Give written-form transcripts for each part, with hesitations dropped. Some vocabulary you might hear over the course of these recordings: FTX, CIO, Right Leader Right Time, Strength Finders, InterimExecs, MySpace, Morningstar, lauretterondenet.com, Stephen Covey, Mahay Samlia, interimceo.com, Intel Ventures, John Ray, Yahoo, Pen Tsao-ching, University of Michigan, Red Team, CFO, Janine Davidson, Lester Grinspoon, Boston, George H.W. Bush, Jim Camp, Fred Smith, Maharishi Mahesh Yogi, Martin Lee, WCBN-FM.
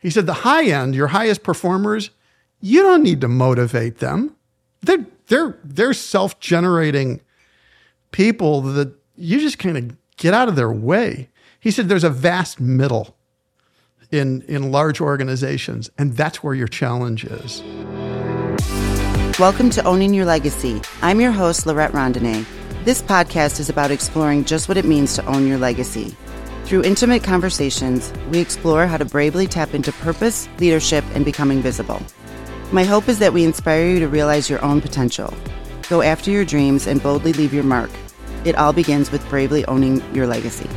He said, the high end, your highest performers, you don't need to motivate them. They're self-generating people that you just kind of get out of their way. He said, there's a vast middle in large organizations, and that's where your challenge is. Welcome to Owning Your Legacy. I'm your host, Laurette Rondenet. This podcast is about exploring just what it means to own your legacy. Through intimate conversations, we explore how to bravely tap into purpose, leadership, and becoming visible. My hope is that we inspire you to realize your own potential. Go after your dreams and boldly leave your mark. It all begins with bravely owning your legacy.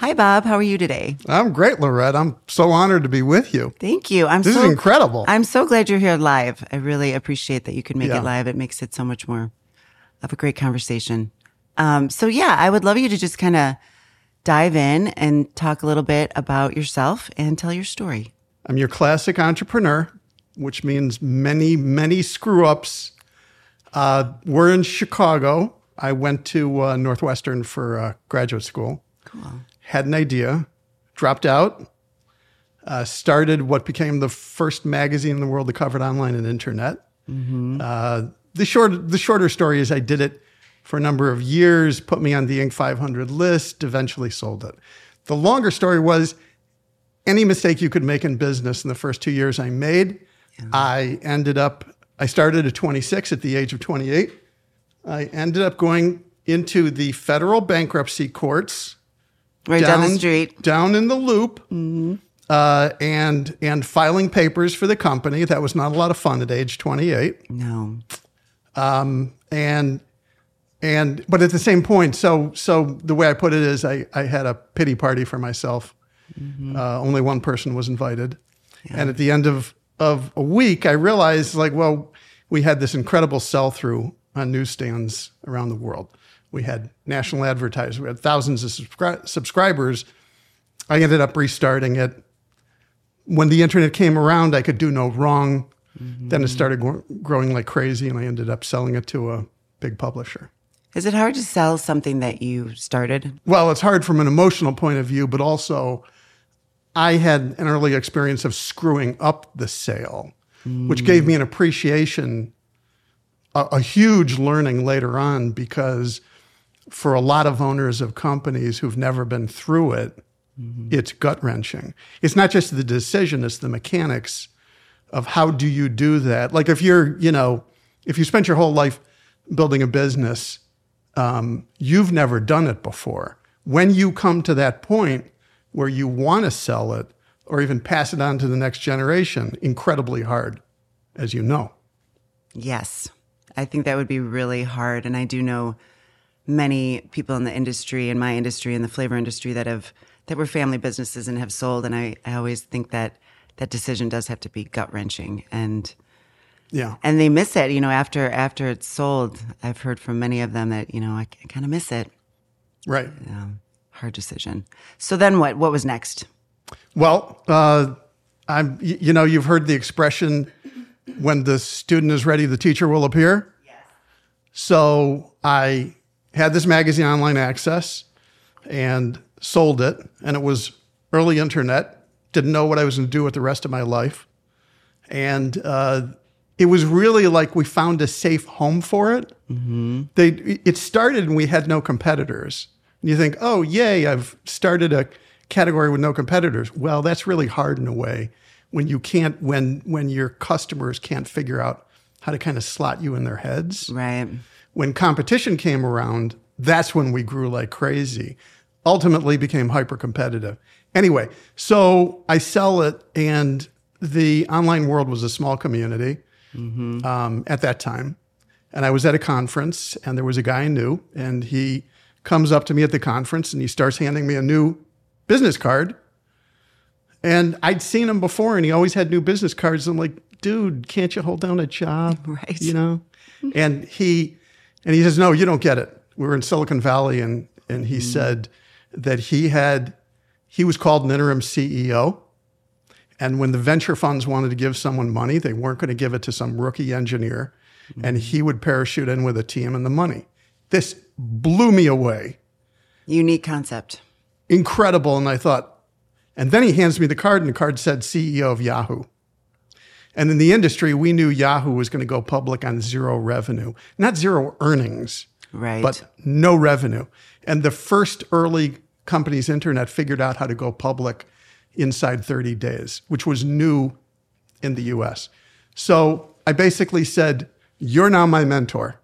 Hi, Bob. How are you today? I'm great, Laurette. I'm so honored to be with you. Thank you. This is incredible. I'm so glad you're here live. I really appreciate that you can make it live. It makes it so much more of a great conversation. I would love you to just kind of dive in and talk a little bit about yourself and tell your story. I'm your classic entrepreneur, which means many, many screw-ups. We're in Chicago. I went to Northwestern for graduate school. Cool. Had an idea, dropped out, started what became the first magazine in the world that covered online and internet. Mm-hmm. The shorter story is I did it for a number of years, put me on the Inc. 500 list, eventually sold it. The longer story was any mistake you could make in business in the first 2 years I made. Yeah. I started at 26 at the age of 28. I ended up going into the federal bankruptcy courts. Right down the street. Down in the loop, mm-hmm. and filing papers for the company. That was not a lot of fun at age 28. No. But at the same point, so the way I put it is I had a pity party for myself. Mm-hmm. Only one person was invited. Yeah. And at the end of a week, I realized, we had this incredible sell-through on newsstands around the world. We had national advertisers. We had thousands of subscribers. I ended up restarting it. When the internet came around, I could do no wrong. Mm-hmm. Then it started growing like crazy, and I ended up selling it to a big publisher. Is it hard to sell something that you started? Well, it's hard from an emotional point of view, but also I had an early experience of screwing up the sale, which gave me an appreciation, a huge learning later on, because for a lot of owners of companies who've never been through it, mm-hmm. it's gut-wrenching. It's not just the decision, it's the mechanics of how do you do that. Like if you spent your whole life building a business, you've never done it before. When you come to that point where you want to sell it or even pass it on to the next generation, incredibly hard, as you know. Yes. I think that would be really hard. And I do know many people in the industry, in my industry, in the flavor industry that were family businesses and have sold. And I always think that decision does have to be gut-wrenching. And they miss it, after it's sold. I've heard from many of them that, I kind of miss it. Right. Hard decision. So then what was next? Well, you've heard the expression, when the student is ready, the teacher will appear. Yes. So I had this magazine, Online Access, and sold it. And it was early internet. Didn't know what I was going to do with the rest of my life. And it was really like we found a safe home for it. Mm-hmm. It started and we had no competitors. And you think, oh, yay, I've started a category with no competitors. Well, that's really hard in a way. When you can't, when your customers can't figure out how to kind of slot you in their heads. Right. When competition came around, that's when we grew like crazy. Ultimately became hyper-competitive. Anyway, so I sell it, and the online world was a small community mm-hmm. At that time. And I was at a conference, and there was a guy I knew, and he comes up to me at the conference, and he starts handing me a new business card. And I'd seen him before, and he always had new business cards. I'm like, dude, can't you hold down a job? Right. And he says, no, you don't get it. We were in Silicon Valley, and he said that he was called an interim CEO. And when the venture funds wanted to give someone money, they weren't going to give it to some rookie engineer. Mm-hmm. And he would parachute in with a team and the money. This blew me away. Unique concept. Incredible. And I thought, And then he hands me the card, and the card said CEO of Yahoo. And in the industry, we knew Yahoo was going to go public on zero revenue. Not zero earnings, right, but no revenue. And the first early companies, internet, figured out how to go public inside 30 days, which was new in the US. So I basically said, you're now my mentor,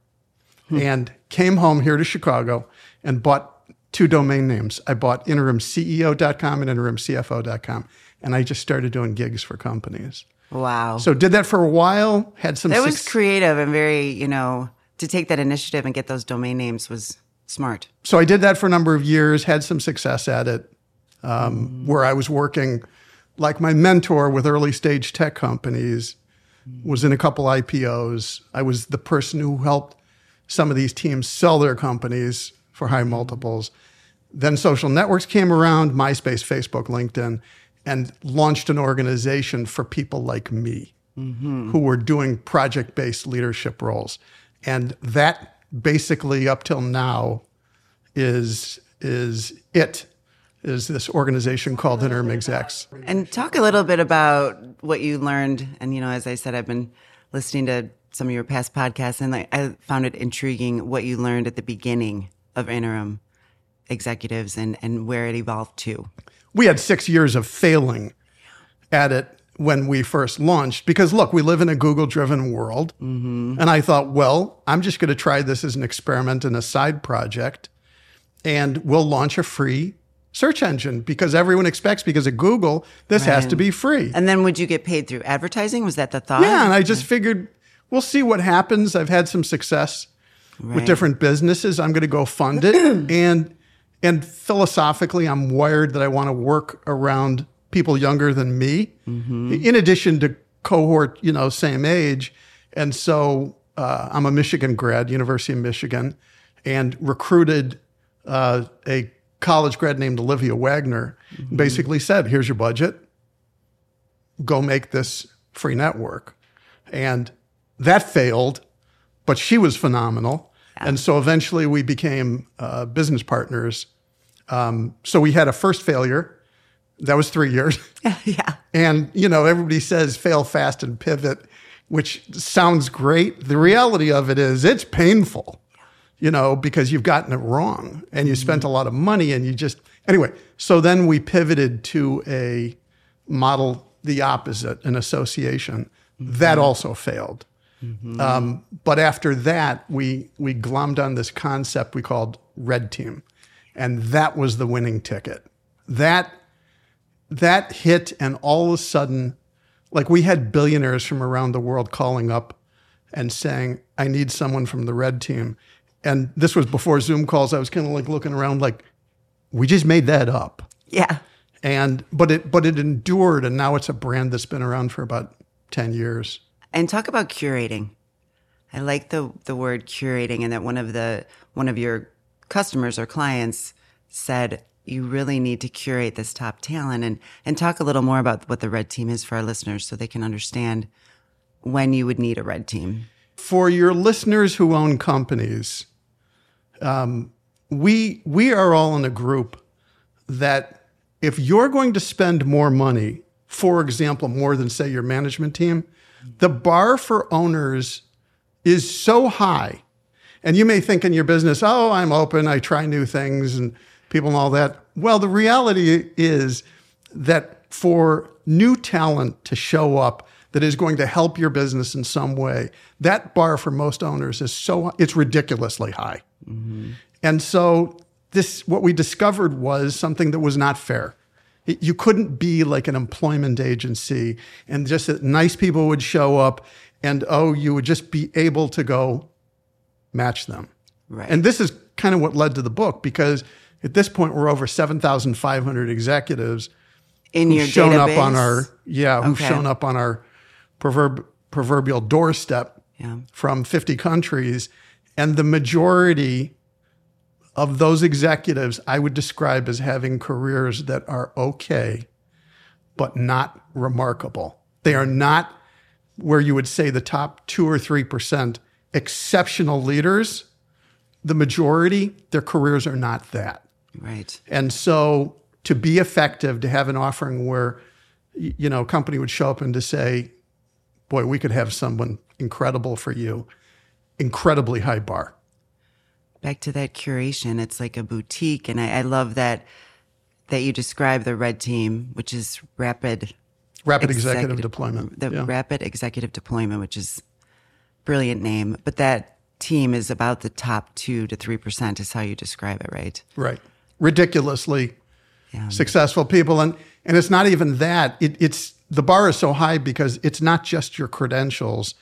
and came home here to Chicago and bought two domain names. I bought interimceo.com and interimcfo.com, and I just started doing gigs for companies. Wow. So did that for a while, had some... That was creative and very, you know, to take that initiative and get those domain names was smart. So I did that for a number of years, had some success at it, where I was working, like my mentor, with early stage tech companies, was in a couple IPOs. I was the person who helped some of these teams sell their companies for high multiples. Then social networks came around, MySpace, Facebook, LinkedIn, and launched an organization for people like me who were doing project-based leadership roles. And that basically up till now is this organization called Interim Execs. And talk a little bit about what you learned. And, you know, as I said, I've been listening to some of your past podcasts, and I found it intriguing what you learned at the beginning of Interim Executives and where it evolved to. We had 6 years of failing at it when we first launched, because look, we live in a Google-driven world. And I thought, well, I'm just going to try this as an experiment and a side project, and we'll launch a free search engine because everyone expects, because of Google, this has to be free. And then would you get paid through advertising? Was that the thought? Yeah, and I just figured, we'll see what happens. I've had some success with different businesses. I'm going to go fund it. And philosophically, I'm wired that I want to work around people younger than me, in addition to cohort, you know, same age. And so I'm a Michigan grad, University of Michigan, and recruited a college grad named Olivia Wagner, basically said, here's your budget, go make this free network. And that failed, but she was phenomenal. And so eventually we became business partners. So we had a first failure. That was 3 years. And, you know, everybody says fail fast and pivot, which sounds great. The reality of it is it's painful, you know, because you've gotten it wrong and you spent a lot of money and you just, anyway. So then we pivoted to a model, the opposite, an association. That also failed. But after that, we glommed on this concept we called Red Team. And that was the winning ticket. That hit, and all of a sudden, like, we had billionaires from around the world calling up and saying, I need someone from the Red Team. And this was before Zoom calls. I was kind of like looking around like, we just made that up. But it endured, and now it's a brand that's been around for about 10 years. And talk about curating. I like the word curating, and that one of your customers or clients said, you really need to curate this top talent, and talk a little more about what the Red Team is for our listeners so they can understand when you would need a Red Team. For your listeners who own companies, we are all in a group that if you're going to spend more money, for example, more than, say, your management team, the bar for owners is so high. And you may think in your business, oh, I'm open, I try new things, and people and all that. Well, the reality is that for new talent to show up that is going to help your business in some way, that bar for most owners is so, it's ridiculously high. And so this, what we discovered was something that was not fair. You couldn't be like an employment agency and just that nice people would show up and, oh, you would just be able to go match them. And this is kind of what led to the book, because at this point, we're over 7,500 executives in your database? Who've shown up on our proverbial doorstep from 50 countries. And the majority of those executives I would describe as having careers that are okay, but not remarkable. They are not where you would say the top 2 or 3% exceptional leaders. The majority, their careers are not that. And so to be effective, to have an offering where, you know, a company would show up and to say, boy, we could have someone incredible for you, incredibly high bar. Back to that curation, it's like a boutique. And I love that you describe the Red Team, which is Rapid Executive Deployment. Rapid Executive Deployment, which is a brilliant name. But that team is about the top 2 to 3% is how you describe it, right? Right. Ridiculously successful people. And it's not even that. It's the bar is so high because it's not just your credentials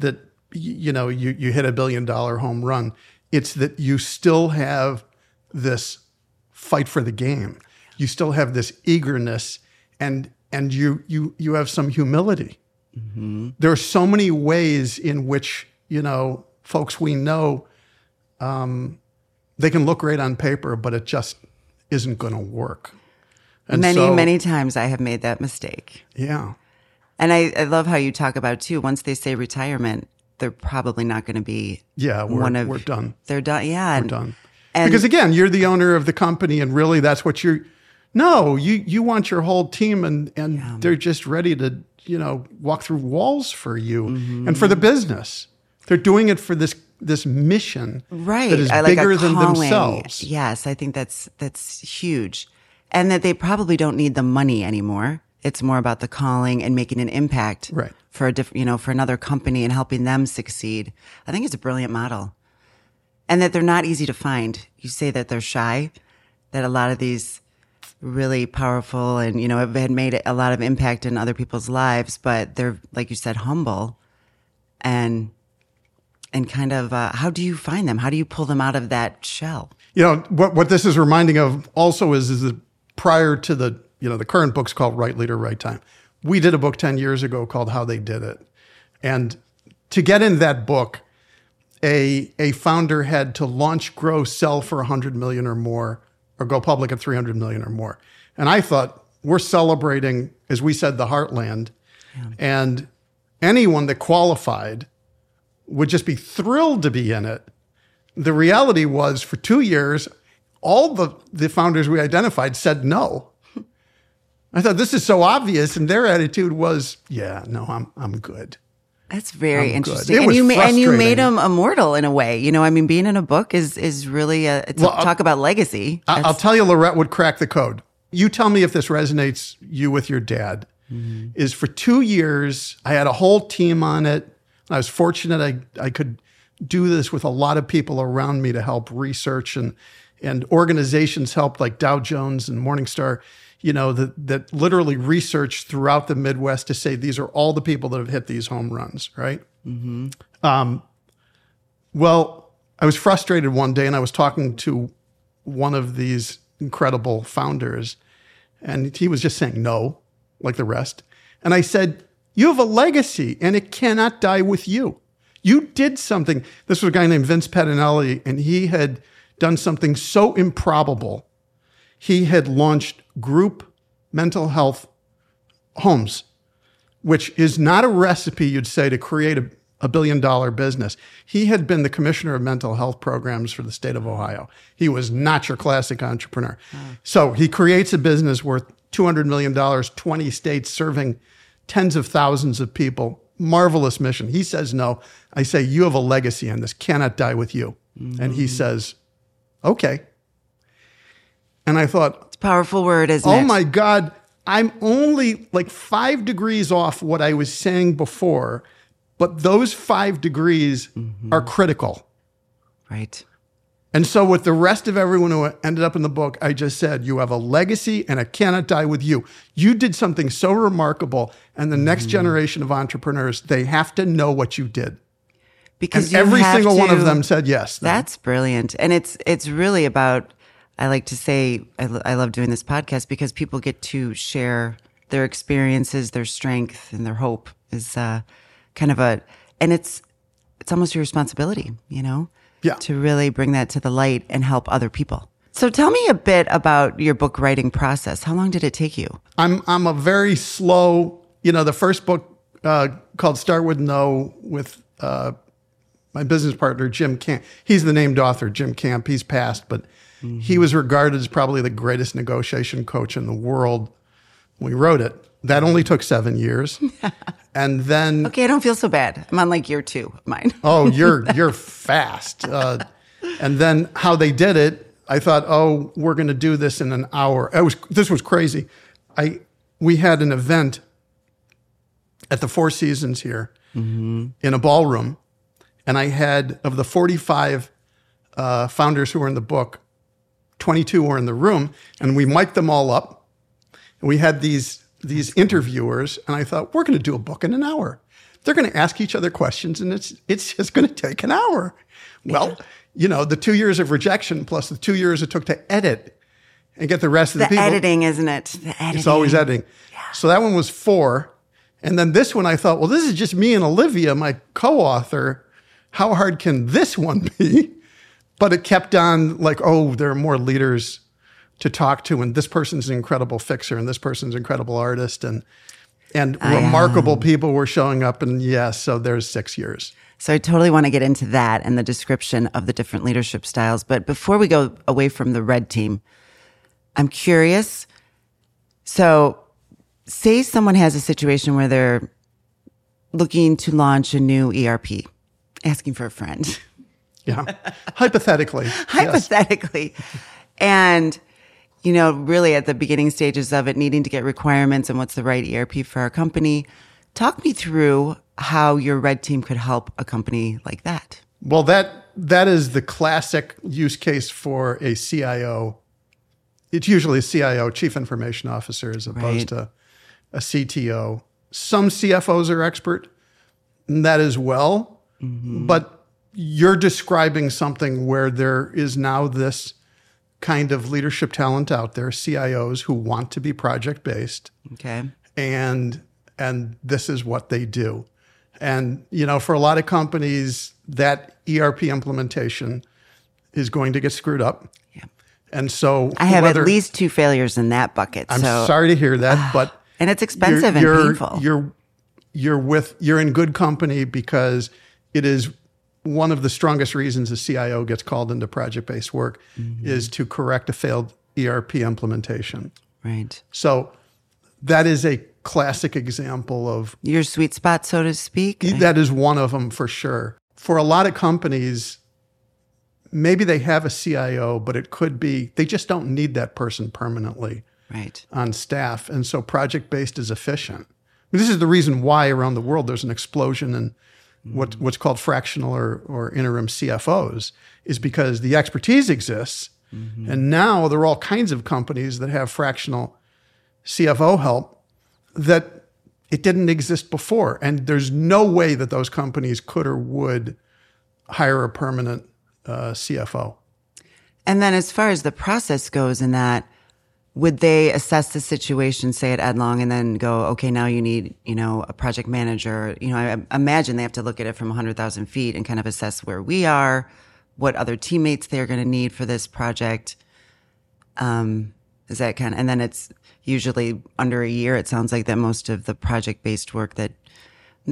that, you know, you hit $1 billion home run. It's that you still have this fight for the game. You still have this eagerness and you have some humility. Mm-hmm. There are so many ways in which, you know, folks we know, they can look great on paper, but it just isn't going to work. And many times I have made that mistake. Yeah. And I love how you talk about, too, once they say retirement, they're probably not going to be we're done. They're done. Yeah. We're done. And because, again, you're the owner of the company, and really that's what you're... No, you want your whole team, and they're just ready to, you know, walk through walls for you and for the business. They're doing it for this mission that is bigger than themselves. Yes, I think that's huge. And that they probably don't need the money anymore. It's more about the calling and making an impact for a for another company and helping them succeed. I think it's a brilliant model. And that they're not easy to find. You say that they're shy, that a lot of these really powerful and, you know, have made a lot of impact in other people's lives, but they're, like you said, humble and kind of, how do you find them? How do you pull them out of that shell? You know, what this is reminding of also is that prior to the, you know, the current book's called Right Leader, Right Time. We did a book 10 years ago called How They Did It. And to get in that book, a founder had to launch, grow, sell for $100 million or more, or go public at $300 million or more. And I thought, we're celebrating, as we said, the heartland. Yeah. And anyone that qualified would just be thrilled to be in it. The reality was, for 2 years, all the founders we identified said no. I thought, this is so obvious. And their attitude was, yeah, no, I'm good. That's very interesting. And you made him immortal in a way. You know, I mean, being in a book is really talk about legacy. I'll tell you, Laurette would crack the code. You tell me if this resonates you with your dad. Mm-hmm. Is for 2 years, I had a whole team on it. I was fortunate I could do this with a lot of people around me to help research and organizations helped like Dow Jones and Morningstar, you know, that literally researched throughout the Midwest to say these are all the people that have hit these home runs, right? Mm-hmm. Well, I was frustrated one day and I was talking to one of these incredible founders and he was just saying no, like the rest. And I said, you have a legacy and it cannot die with you. You did something. This was a guy named Vince Pettinelli and he had done something so improbable. He had launched group mental health homes, which is not a recipe you'd say to create a $1 billion business. He had been the commissioner of mental health programs for the state of Ohio. He was not your classic entrepreneur. Oh. So he creates a business worth $200 million, 20 states serving tens of thousands of people. Marvelous mission. He says, no. I say, you have a legacy and this cannot die with you. Mm-hmm. And he says, okay. And I thought, it's a powerful word, isn't it? Oh my God, I'm only like 5 degrees off what I was saying before, but those 5 degrees are critical. Right. And so with the rest of everyone who ended up in the book, I just said, you have a legacy and it cannot die with you. You did something so remarkable. And the next generation of entrepreneurs, they have to know what you did. Because every single one of them said yes. That's brilliant. And it's really about, I like to say, I love doing this podcast because people get to share their experiences, their strength, and their hope is kind of and it's almost your responsibility, you know? Yeah. To really bring that to the light and help other people. So tell me a bit about your book writing process. How long did it take you? I'm a very slow, you know, the first book called Start With No with my business partner, Jim Camp. He's the named author, Jim Camp. He's passed, but Mm-hmm. He was regarded as probably the greatest negotiation coach in the world. We wrote it. That only took 7 years. And then... Okay, I don't feel so bad. I'm on like year two of mine. Oh, you're fast. And then How They Did It, I thought, oh, we're going to do this in an hour. This was crazy. We had an event at the Four Seasons here mm-hmm. in a ballroom. And I had, of the 45 founders who were in the book, 22 were in the room. And we mic'd them all up. And we had these interviewers, and I thought, we're going to do a book in an hour. They're going to ask each other questions, and it's just going to take an hour. Well, you know, the 2 years of rejection plus the 2 years it took to edit and get the rest of the people. The editing, isn't it? The editing. It's always editing. Yeah. So that one was 4. And then this one I thought, well, this is just me and Olivia, my co-author. How hard can this one be? But it kept on like, oh, there are more leaders to talk to, and this person's an incredible fixer, and this person's an incredible artist, and remarkable people were showing up, and so there's 6 years. So I totally want to get into that and the description of the different leadership styles. But before we go away from the Red Team, I'm curious. So say someone has a situation where they're looking to launch a new ERP, asking for a friend. Yeah, hypothetically. Hypothetically. Yes. And... you know, really at the beginning stages of it, needing to get requirements and what's the right ERP for our company. Talk me through how your Red Team could help a company like that. Well, that is the classic use case for a CIO. It's usually a CIO, Chief Information Officer, as opposed to a CTO. Some CFOs are expert in that as well, mm-hmm. but you're describing something where there is now this kind of leadership talent out there, CIOs who want to be project-based. Okay. And this is what they do. And, you know, for a lot of companies, that ERP implementation is going to get screwed up. Yeah. And so I have at least 2 failures in that bucket. I'm sorry to hear that, but... And it's expensive and painful. You're in good company because it is... one of the strongest reasons a CIO gets called into project-based work mm-hmm. is to correct a failed ERP implementation. Right. So that is a classic example of... your sweet spot, so to speak. That is one of them for sure. For a lot of companies, maybe they have a CIO, but it could be they just don't need that person permanently on staff. And so project-based is efficient. I mean, this is the reason why around the world there's an explosion in... what's called fractional or interim CFOs is because the expertise exists. Mm-hmm. And now there are all kinds of companies that have fractional CFO help that it didn't exist before. And there's no way that those companies could or would hire a permanent CFO. And then as far as the process goes in that, would they assess the situation, say at Edlong, and then go, okay, now you need, you know, a project manager? You know, I imagine they have to look at it from 100,000 feet and kind of assess where we are, what other teammates they're going to need for this project. Is that kind of, and then it's usually under a year, it sounds like, that most of the project-based work that,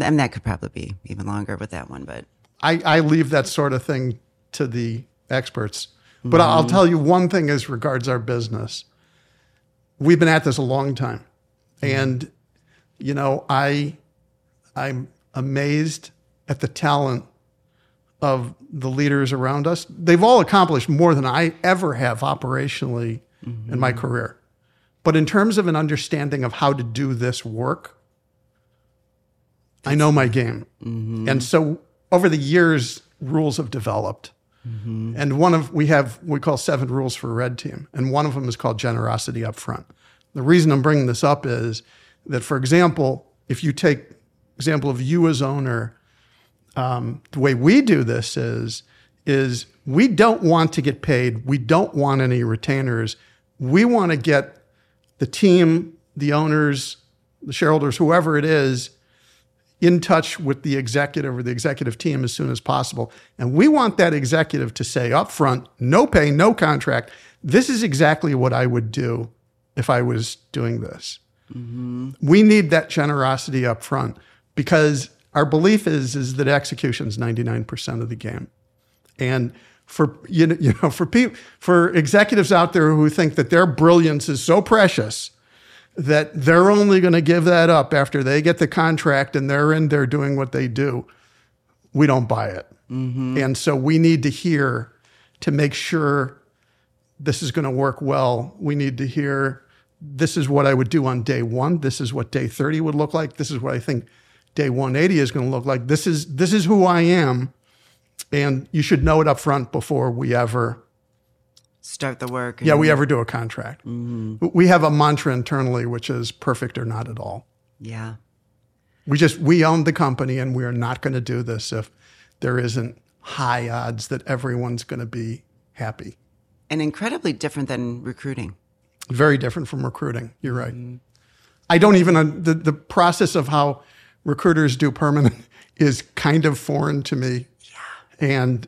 and that could probably be even longer with that one, but. I leave that sort of thing to the experts. But I'll tell you one thing as regards our business. We've been at this a long time, and you know, I'm amazed at the talent of the leaders around us. They've all accomplished more than I ever have operationally in my career. But in terms of an understanding of how to do this work, I know my game. Mm-hmm. And so over the years, rules have developed. Mm-hmm. And we call 7 rules for Red Team. And one of them is called generosity up front. The reason I'm bringing this up is that, for example, if you take example of you as owner, the way we do this is we don't want to get paid. We don't want any retainers. We want to get the team, the owners, the shareholders, whoever it is, in touch with the executive or the executive team as soon as possible. And we want that executive to say up front, no pay, no contract. This is exactly what I would do if I was doing this. Mm-hmm. We need that generosity up front because our belief is that execution is 99% of the game. And for for executives out there who think that their brilliance is so precious that they're only going to give that up after they get the contract and they're in there doing what they do. We don't buy it. Mm-hmm. And so we need to hear, to make sure this is going to work well, we need to hear, this is what I would do on day one. This is what day 30 would look like. This is what I think day 180 is going to look like. This is who I am. And you should know it up front before we ever start the work. Yeah, we ever do a contract. Mm-hmm. We have a mantra internally, which is perfect or not at all. Yeah. We own the company, and we are not going to do this if there isn't high odds that everyone's going to be happy. And incredibly different than recruiting. Very different from recruiting. You're right. Mm-hmm. I don't even, the process of how recruiters do permanent is kind of foreign to me. And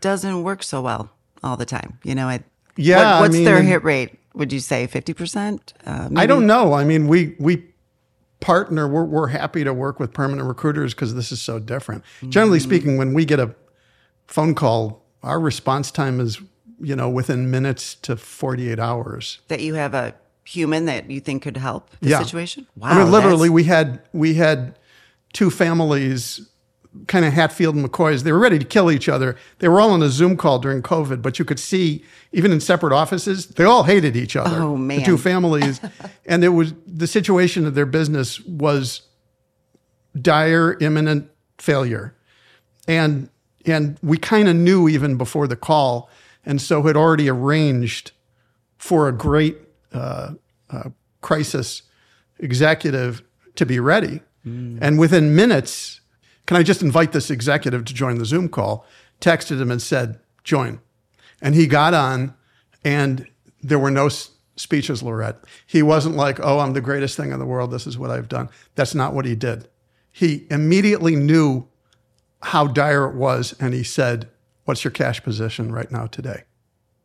doesn't work so well all the time. What's their hit rate? Would you say 50%? I don't know. I mean, we partner. We're happy to work with permanent recruiters because this is so different. Mm-hmm. Generally speaking, when we get a phone call, our response time is within minutes to 48 hours. That you have a human that you think could help the situation. Wow. I mean, literally, we had two families, kind of Hatfield and McCoys. They were ready to kill each other. They were all on a Zoom call during COVID, but you could see, even in separate offices, they all hated each other. Oh, man. The two families. And it was, the situation of their business was dire, imminent failure. And we kind of knew even before the call, and so had already arranged for a great crisis executive to be ready. Mm. And within minutes, can I just invite this executive to join the Zoom call? Texted him and said, join. And he got on, and there were no speeches, Laurette. He wasn't like, oh, I'm the greatest thing in the world. This is what I've done. That's not what he did. He immediately knew how dire it was, and he said, what's your cash position right now today?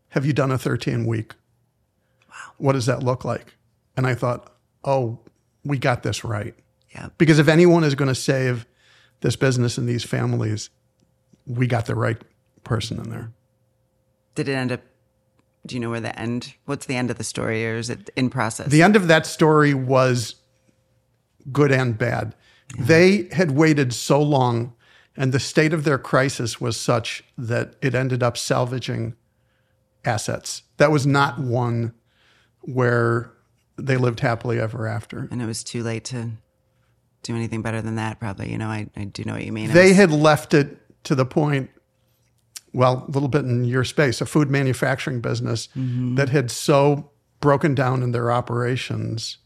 Have you done a 13-week? Wow. What does that look like? And I thought, oh, we got this right. Yeah. Because if anyone is going to save this business and these families, we got the right person in there. Did it end up, do you know where the end, what's the end of the story, or is it in process? The end of that story was good and bad. Yeah. They had waited so long, and the state of their crisis was such that it ended up salvaging assets. That was not one where they lived happily ever after. And it was too late to do anything better than that, probably. I do know what you mean. They had left it to the point, well, a little bit in your space, a food manufacturing business mm-hmm. that had so broken down in their operations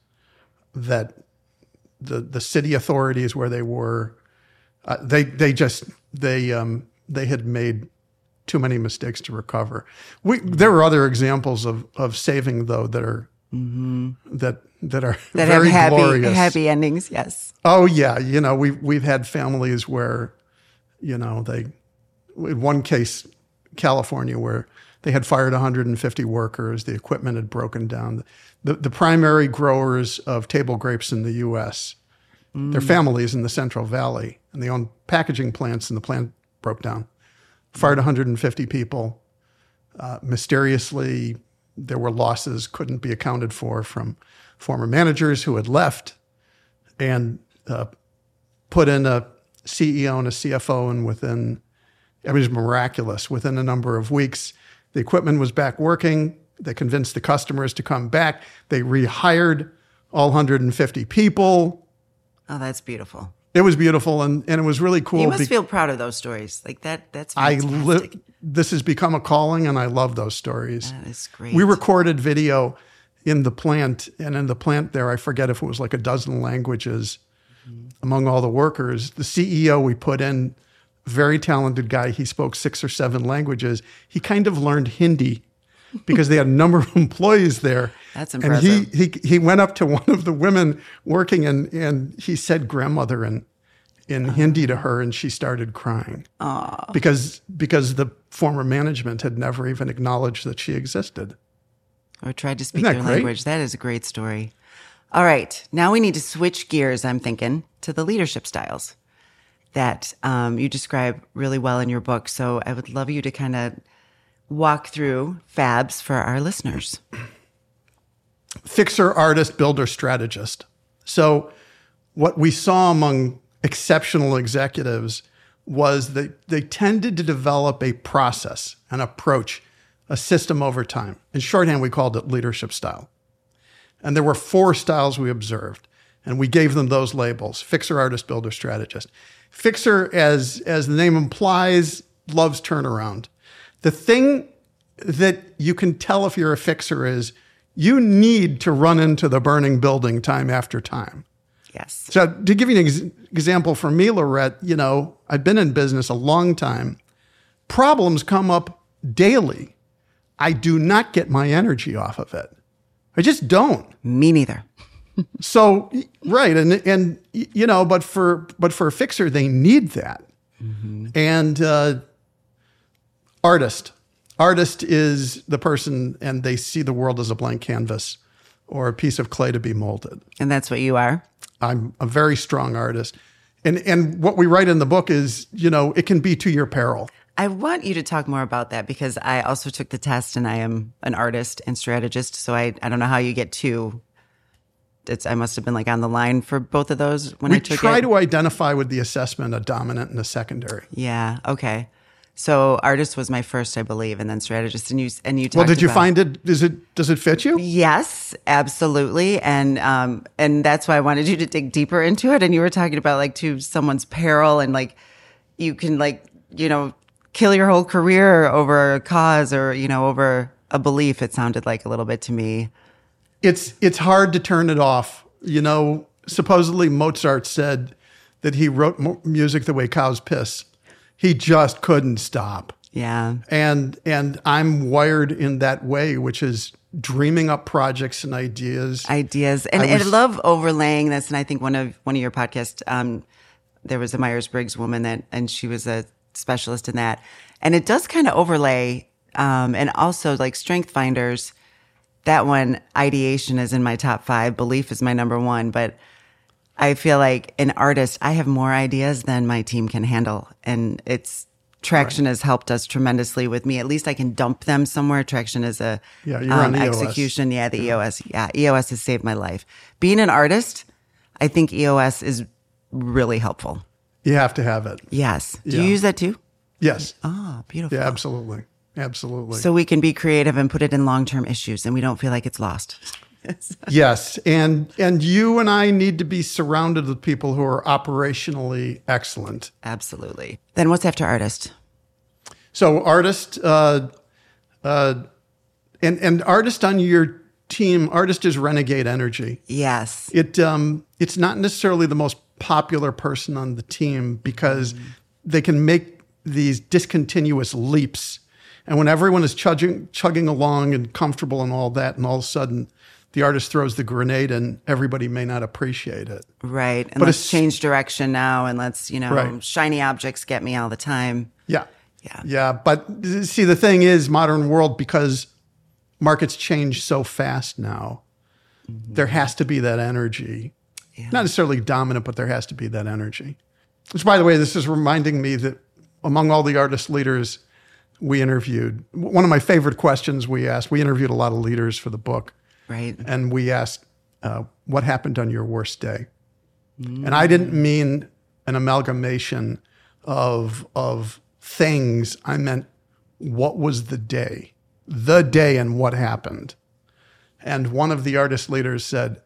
that the city authorities where they were, they had made too many mistakes to recover. There were other examples of saving, though, that are mm-hmm. that are that very have happy endings. Yes. Oh yeah. We've had families where, in one case, California, where they had fired 150 workers, the equipment had broken down. The primary growers of table grapes in the U.S., their families in the Central Valley, and they owned packaging plants, and the plant broke down. Fired 150 people. Mysteriously, there were losses couldn't be accounted for from former managers who had left and put in a CEO and a CFO. And it was miraculous. Within a number of weeks, the equipment was back working. They convinced the customers to come back. They rehired all 150 people. Oh, that's beautiful. It was beautiful, and it was really cool. You must feel proud of those stories. Like that, that's fantastic. This has become a calling, and I love those stories. That is great. We recorded video in the plant, and in the plant there, I forget if it was like 12 languages mm-hmm. among all the workers. The CEO we put in, very talented guy. He spoke 6 or 7 languages. He kind of learned Hindi because they had a number of employees there. That's impressive. And he went up to one of the women working, and he said grandmother in Hindi to her, and she started crying. Aww. Because the former management had never even acknowledged that she existed. Or tried to speak their language. That is a great story. All right. Now we need to switch gears, I'm thinking, to the leadership styles. that you describe really well in your book. So I would love you to kind of walk through FABs for our listeners. Fixer, artist, builder, strategist. So what we saw among exceptional executives was that they tended to develop a process, an approach, a system over time. In shorthand, we called it leadership style. And there were four styles we observed, and we gave them those labels: fixer, artist, builder, strategist. Fixer, as the name implies, loves turnaround. The thing that you can tell if you're a fixer is you need to run into the burning building time after time. Yes. So to give you an example for me, Laurette, you know, I've been in business a long time. Problems come up daily. I do not get my energy off of it. I just don't. Me neither. So, right. And you know, but for a fixer, they need that. Mm-hmm. And artist. Artist is the person, and they see the world as a blank canvas or a piece of clay to be molded. And that's what you are? I'm a very strong artist. And what we write in the book is, you know, it can be to your peril. I want you to talk more about that, because I also took the test and I am an artist and strategist. So I don't know how you get to, I must have been like on the line for both of those when I took it. We try to identify with the assessment a dominant and a secondary. Yeah, okay. So artist was my first, I believe, and then strategist. And you talked about... Well, did you find it, does it fit you? Yes, absolutely. And that's why I wanted you to dig deeper into it. And you were talking about like to someone's peril, and like you can like, you know, kill your whole career over a cause or, you know, over a belief, it sounded like a little bit to me. It's hard to turn it off. You know, supposedly Mozart said that he wrote music the way cows piss. He just couldn't stop. Yeah. And I'm wired in that way, which is dreaming up projects and ideas. And I love overlaying this. And I think one of your podcasts, there was a Myers-Briggs woman and she was a specialist in that. And it does kind of overlay, and also like Strength Finders, that one, ideation is in my top 5, belief is my number 1, but I feel like an artist, I have more ideas than my team can handle. And it's Traction has helped us tremendously with me. At least I can dump them somewhere. Traction is a execution. Yeah, the EOS. Yeah, EOS has saved my life. Being an artist, I think EOS is really helpful. You have to have it. Yes. Do you use that too? Yes. Oh, beautiful. Yeah, absolutely. Absolutely. So we can be creative and put it in long-term issues and we don't feel like it's lost. Yes. And you and I need to be surrounded with people who are operationally excellent. Absolutely. Then what's after artist? So artist, and artist on your team, artist is renegade energy. Yes. It's not necessarily the most popular person on the team because they can make these discontinuous leaps. And when everyone is chugging along and comfortable and all that, and all of a sudden the artist throws the grenade and everybody may not appreciate it. Right. And but let's change direction now and let's, you know, shiny objects get me all the time. Yeah. Yeah. Yeah. But see, the thing is, modern world, because markets change so fast now, there has to be that energy. Yeah. Not necessarily dominant, but there has to be that energy. Which, by the way, this is reminding me that among all the artist leaders we interviewed, one of my favorite questions we asked, we interviewed a lot of leaders for the book. Right. And we asked, what happened on your worst day? Mm. And I didn't mean an amalgamation of things. I meant, what was the day and what happened? And one of the artist leaders said,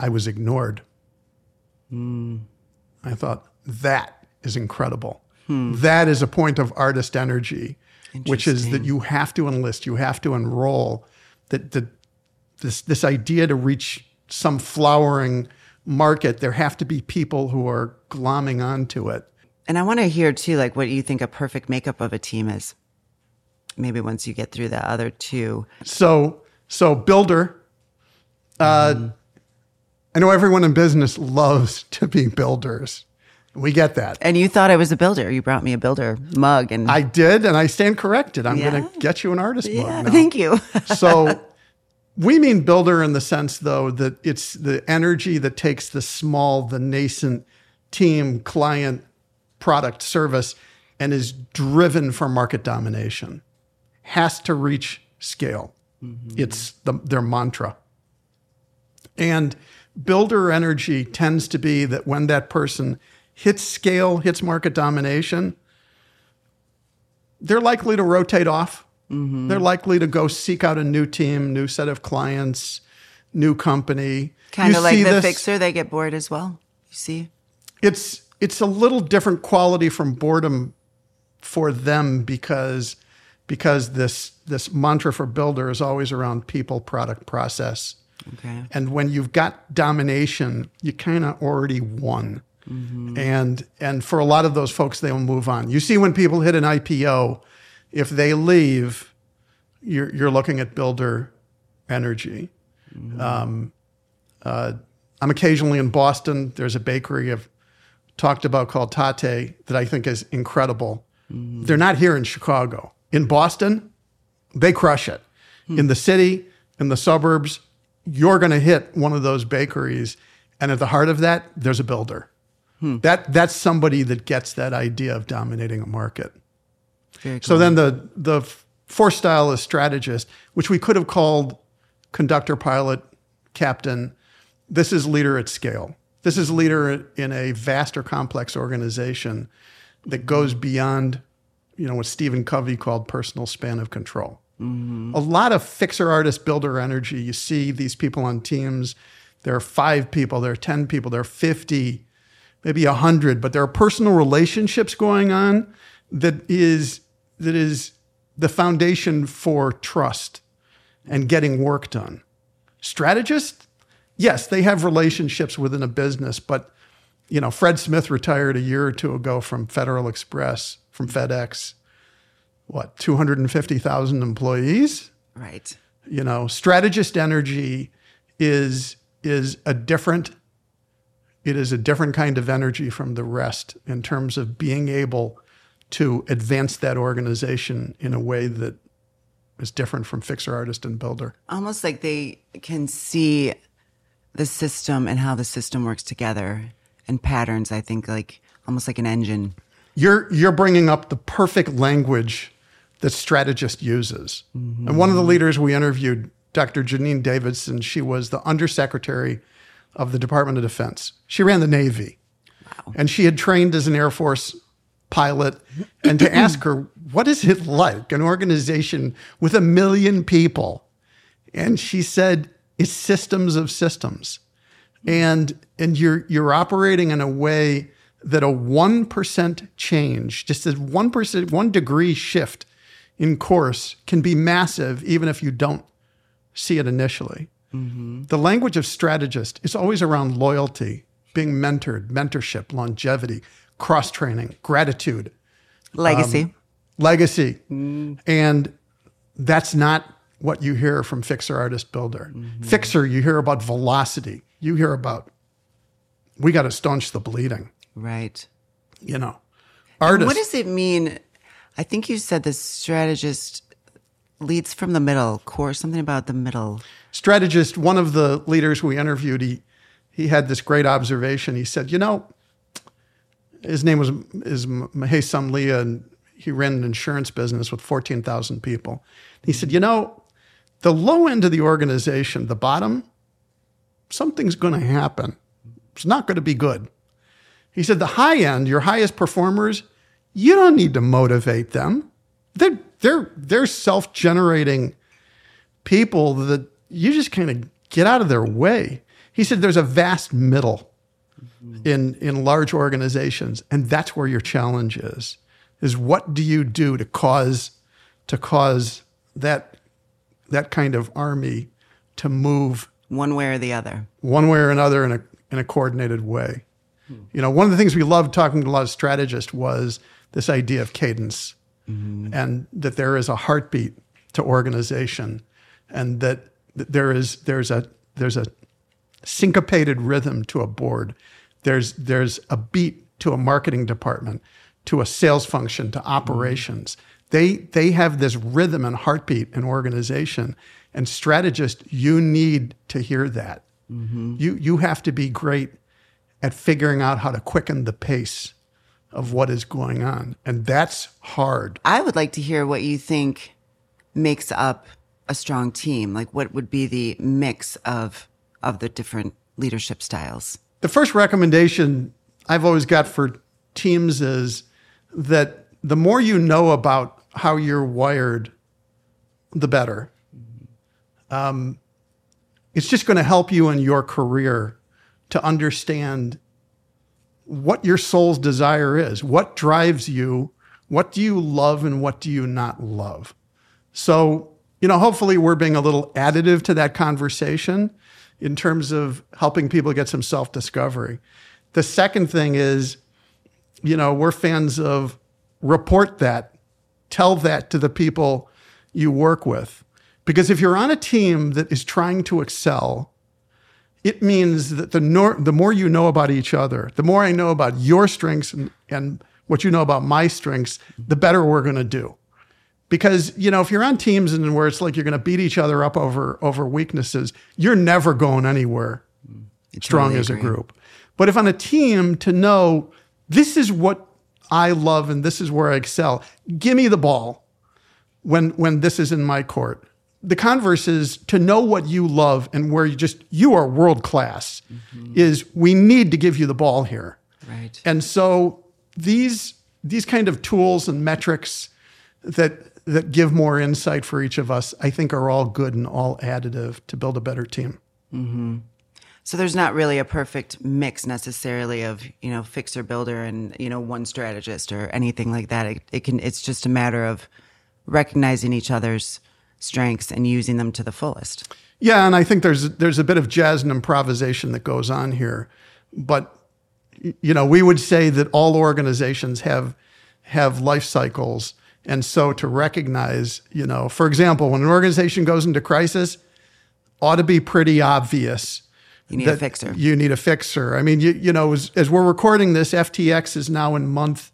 I was ignored. Mm. I thought, that is incredible. Hmm. That is a point of artist energy, which is that you have to enlist, you have to enroll, this idea to reach some flowering market, there have to be people who are glomming onto it. And I want to hear too, like what you think a perfect makeup of a team is, maybe once you get through the other two. So builder, I know everyone in business loves to be builders. We get that. And you thought I was a builder. You brought me a builder mug. And I did, and I stand corrected. I'm going to get you an artist mug now. Thank you. So we mean builder in the sense, though, that it's the energy that takes the small, the nascent team, client, product, service, and is driven for market domination, has to reach scale. Mm-hmm. It's their mantra. And builder energy tends to be that when that person hits scale, hits market domination, they're likely to rotate off. Mm-hmm. They're likely to go seek out a new team, new set of clients, new company. Kind of like the fixer, they get bored as well, you see? It's a little different quality from boredom for them because this mantra for builder is always around people, product, process. Okay. And when you've got domination, you kind of already won. Mm-hmm. And for a lot of those folks, they'll move on. You see when people hit an IPO, if they leave, you're looking at builder energy. Mm-hmm. I'm occasionally in Boston. There's a bakery I've talked about called Tate that I think is incredible. Mm-hmm. They're not here in Chicago. In Boston, they crush it. Mm-hmm. In the city, in the suburbs, you're going to hit one of those bakeries. And at the heart of that, there's a builder. Hmm. That's somebody that gets that idea of dominating a market. Very so cool. Then the fourth style is strategist, which we could have called conductor, pilot, captain. This is leader at scale. This is leader in a vast or complex organization that goes beyond, what Stephen Covey called personal span of control. Mm-hmm. A lot of fixer artist, builder energy. You see these people on teams. There are 5 people, there are 10 people, there are 50, maybe 100, but there are personal relationships going on that is the foundation for trust and getting work done. Strategists, yes, they have relationships within a business, but Fred Smith retired a year or two ago from Federal Express, from FedEx. What, 250,000 employees? Right. Strategist energy is a different kind of energy from the rest in terms of being able to advance that organization in a way that is different from fixer, artist, and builder. Almost like they can see the system and how the system works together and patterns, I think, like almost like an engine. You're bringing up the perfect language that strategist uses. Mm-hmm. And one of the leaders we interviewed, Dr. Janine Davidson, she was the undersecretary of the Department of Defense. She ran the Navy. Wow. And she had trained as an Air Force pilot. And to ask her, what is it like, an organization with 1 million people? And she said, it's systems of systems. And you're operating in a way that a 1% change, just a 1%, 1 degree shift in course can be massive, even if you don't see it initially. Mm-hmm. The language of strategist is always around loyalty, being mentored, mentorship, longevity, cross-training, gratitude. Legacy. Mm. And that's not what you hear from fixer, artist, builder. Mm-hmm. Fixer, you hear about velocity. You hear about, we got to staunch the bleeding. Right. Artist. And what does it mean? I think you said the strategist leads from the middle, core, something about the middle. Strategist, one of the leaders we interviewed, he had this great observation. He said, his name is Mahay Samlia, and he ran an insurance business with 14,000 people. He said, the low end of the organization, the bottom, something's going to happen. It's not going to be good. He said, the high end, your highest performers, you don't need to motivate them. They're self-generating people that you just kind of get out of their way. He said there's a vast middle in large organizations, and that's where your challenge is what do you do to cause that kind of army to move one way or another in a coordinated way. Hmm. One of the things we loved talking to a lot of strategists was this idea of cadence. Mm-hmm. And that there is a heartbeat to organization, and that there's a syncopated rhythm to a board. There's a beat to a marketing department, to a sales function, to operations. Mm-hmm. They have this rhythm and heartbeat in organization. And strategist, you need to hear that. Mm-hmm. You have to be great at figuring out how to quicken the pace of what is going on. And that's hard. I would like to hear what you think makes up a strong team. Like, what would be the mix of the different leadership styles? The first recommendation I've always got for teams is that the more you know about how you're wired, the better. It's just going to help you in your career to understand what your soul's desire is, what drives you, what do you love and what do you not love. So, you know, hopefully we're being a little additive to that conversation in terms of helping people get some self-discovery. The second thing is, you know, we're fans of report that, tell that to the people you work with. Because if you're on a team that is trying to excel, it means that the more you know about each other, the more I know about your strengths and what you know about my strengths, the better we're going to do. Because, you know, if you're on teams and where it's like you're going to beat each other up over weaknesses, you're never going anywhere strong as a group. But if on a team to know, this is what I love and this is where I excel, give me the ball when this is in my court. The converse is to know what you love and where you are world class, is we need to give you the ball here. Right. And so these kind of tools and metrics that give more insight for each of us, I think are all good and all additive to build a better team. Mm-hmm. So there's not really a perfect mix necessarily of, you know, fixer builder and, you know, one strategist or anything like that. It's just a matter of recognizing each other's strengths and using them to the fullest. Yeah, and I think there's a bit of jazz and improvisation that goes on here. But, you know, we would say that all organizations have life cycles. And so to recognize, you know, for example, when an organization goes into crisis, ought to be pretty obvious. You need a fixer. You need a fixer. I mean, you know, as we're recording this, FTX is now in month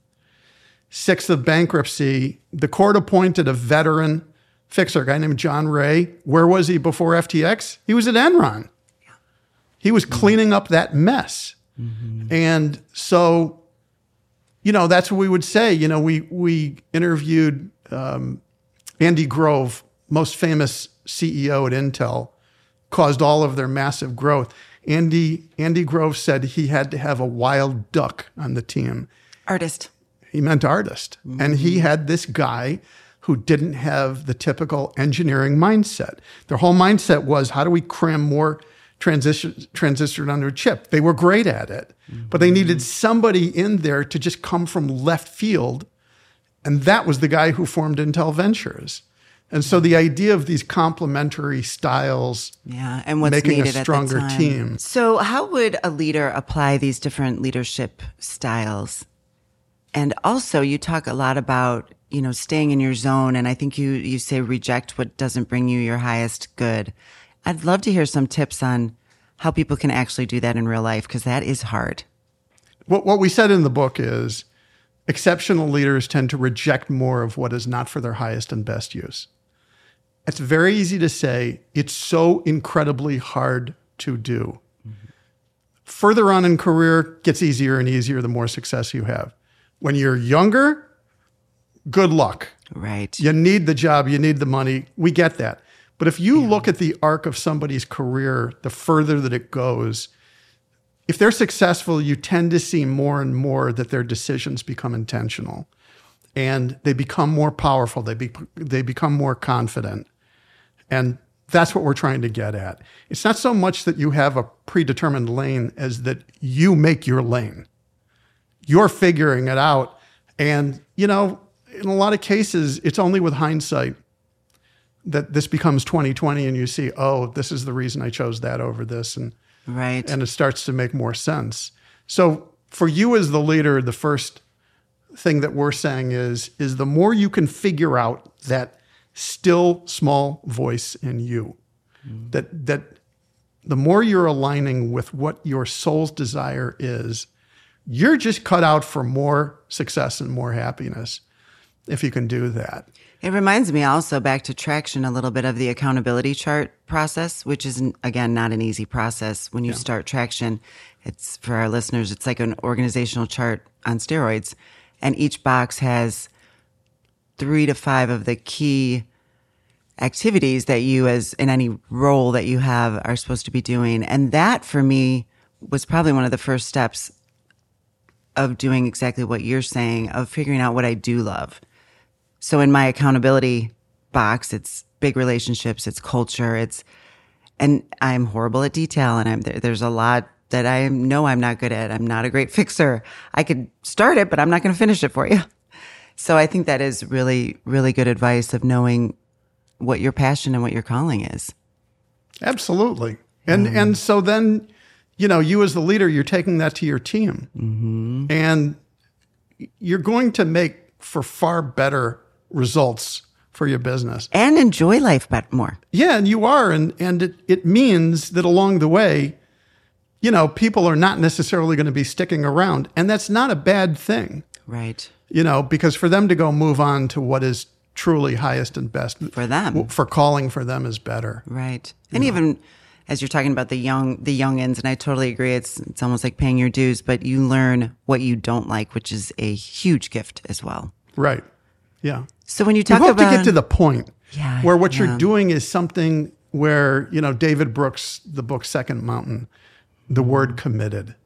6 of bankruptcy. The court appointed a veteran fixer, a guy named John Ray. Where was he before FTX? He was at Enron. Yeah. He was cleaning up that mess. Mm-hmm. And so, you know, that's what we would say. You know, we interviewed Andy Grove, most famous CEO at Intel, caused all of their massive growth. Andy Grove said he had to have a wild duck on the team. Artist. He meant artist. Mm-hmm. And he had this guy who didn't have the typical engineering mindset. Their whole mindset was, how do we cram more transistors under a chip? They were great at it, but they needed somebody in there to just come from left field. And that was the guy who formed Intel Ventures. And so the idea of these complementary styles, and what's making a stronger team. So how would a leader apply these different leadership styles? And also, you talk a lot about, you know, staying in your zone. And I think you say reject what doesn't bring you your highest good. I'd love to hear some tips on how people can actually do that in real life, because that is hard. What we said in the book is exceptional leaders tend to reject more of what is not for their highest and best use. It's very easy to say. It's so incredibly hard to do. Mm-hmm. Further on in career, gets easier and easier the more success you have. When you're younger, good luck. Right. You need the job. You need the money. We get that. But if you look at the arc of somebody's career, the further that it goes, if they're successful, you tend to see more and more that their decisions become intentional. And they become more powerful. They become more confident. And that's what we're trying to get at. It's not so much that you have a predetermined lane as that you make your lane. You're figuring it out. And, you know, in a lot of cases, it's only with hindsight that this becomes 20/20 and you see, oh, this is the reason I chose that over this. And, right. And it starts to make more sense. So for you as the leader, the first thing that we're saying is the more you can figure out that still small voice in you, that the more you're aligning with what your soul's desire is, you're just cut out for more success and more happiness. if you can do that. It reminds me also back to Traction a little bit of the accountability chart process, which is, again, not an easy process. When you start Traction, it's for our listeners, it's like an organizational chart on steroids. And each box has 3 to 5 of the key activities that you as in any role that you have are supposed to be doing. And that for me was probably one of the first steps of doing exactly what you're saying, of figuring out what I do love. So in my accountability box, it's big relationships, it's culture, it's, and I'm horrible at detail, and there's a lot that I know I'm not good at. I'm not a great fixer. I could start it, but I'm not going to finish it for you. So I think that is really, really good advice of knowing what your passion and what your calling is. Absolutely. And so then, you know, you as the leader, you're taking that to your team. Mm-hmm. And you're going to make for far better results for your business. And enjoy life more. Yeah, and you are. And it means that along the way, you know, people are not necessarily going to be sticking around. And that's not a bad thing. Right. You know, because for them to go move on to what is truly highest and best for them, for calling for them is better. Right. And even as you're talking about the youngins, and I totally agree, it's almost like paying your dues, but you learn what you don't like, which is a huge gift as well. Right. Yeah. So when you talk about... You have to get to the point where what you're doing is something where, you know, David Brooks, the book Second Mountain, the word committed.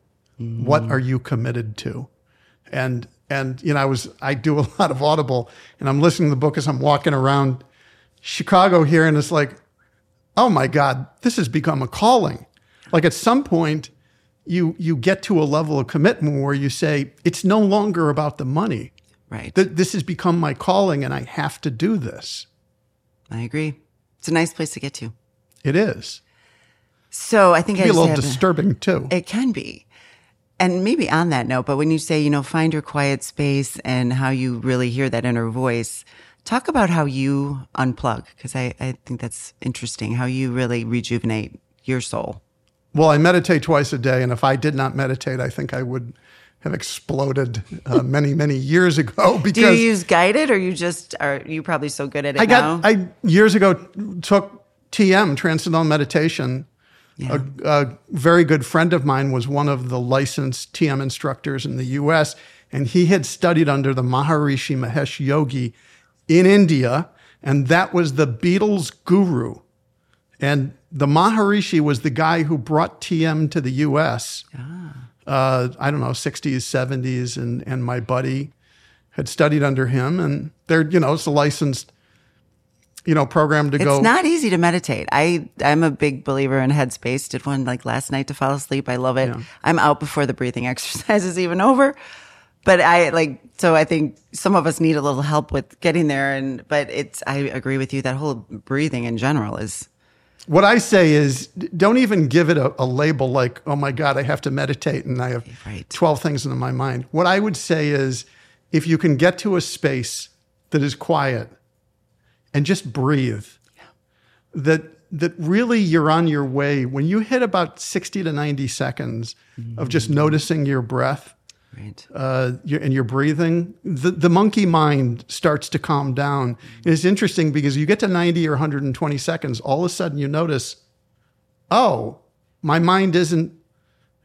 Mm. What are you committed to? And you know, I do a lot of Audible, and I'm listening to the book as I'm walking around Chicago here, and it's like, oh my God, this has become a calling. Like at some point, you get to a level of commitment where you say, it's no longer about the money. Right. This has become my calling and I have to do this. I agree. It's a nice place to get to. It is. So I think it can be a little disturbing too. It can be. And maybe on that note, but when you say, you know, find your quiet space and how you really hear that inner voice, talk about how you unplug, because I think that's interesting, how you really rejuvenate your soul. Well, I meditate twice a day, and if I did not meditate, I think I would have exploded many, many years ago. Because do you use guided, or are you probably so good at it now? I years ago took TM, Transcendental Meditation. Yeah. A very good friend of mine was one of the licensed TM instructors in the U.S., and he had studied under the Maharishi Mahesh Yogi in India, and that was the Beatles guru. And the Maharishi was the guy who brought TM to the U.S. I don't know, 60s, 70s, and my buddy had studied under him, and they're, you know, it's a licensed, you know, program to go. It's not easy to meditate. I'm a big believer in Headspace. Did one like last night to fall asleep. I love it. Yeah. I'm out before the breathing exercise is even over. But I think some of us need a little help with getting there. I agree with you. That whole breathing in general is. What I say is, don't even give it a label like, oh my God, I have to meditate and I have 12 things in my mind. What I would say is, if you can get to a space that is quiet and just breathe, that really you're on your way. When you hit about 60 to 90 seconds of just noticing your breath, right. And you're breathing, the monkey mind starts to calm down. And it's interesting because you get to 90 or 120 seconds, all of a sudden you notice, oh, my mind isn't,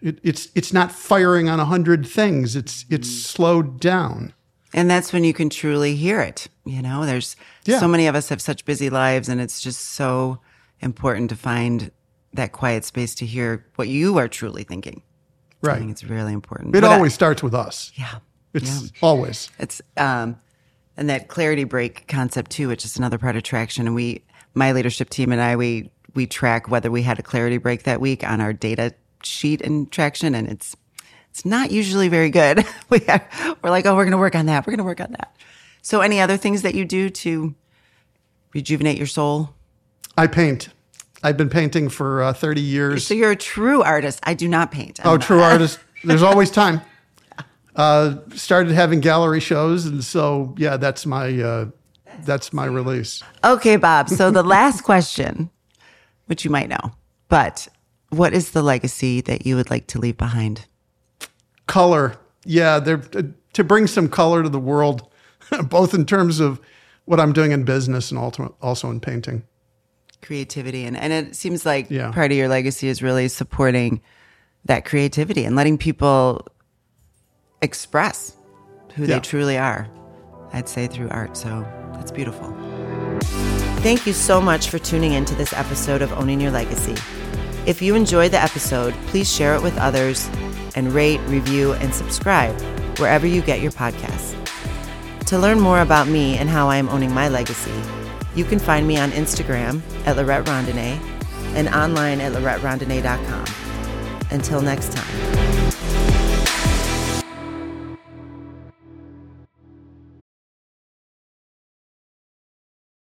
it's not firing on 100 things. It's slowed down. And that's when you can truly hear it. You know, there's so many of us have such busy lives, and it's just so important to find that quiet space to hear what you are truly thinking. Right. I think it's really important. It always starts with us. Yeah. It's always. It's and that clarity break concept too, which is another part of Traction. And my leadership team and I, we track whether we had a clarity break that week on our data sheet in Traction, and it's not usually very good. We're like, oh, we're going to work on that. We're going to work on that. So any other things that you do to rejuvenate your soul? I paint. I've been painting for 30 years. So you're a true artist. I do not paint. True artist. There's always time. Started having gallery shows, and so that's my release. Okay, Bob. So the last question, which you might know, but what is the legacy that you would like to leave behind? Color. Yeah, to bring some color to the world. both in terms of what I'm doing in business and also in painting. Creativity. And it seems like part of your legacy is really supporting that creativity and letting people express who they truly are, I'd say, through art. So that's beautiful. Thank you so much for tuning into this episode of Owning Your Legacy. If you enjoyed the episode, please share it with others and rate, review, and subscribe wherever you get your podcasts. To learn more about me and how I am owning my legacy, you can find me on Instagram at Laurette Rondenet and online at LauretteRondenet.com. Until next time.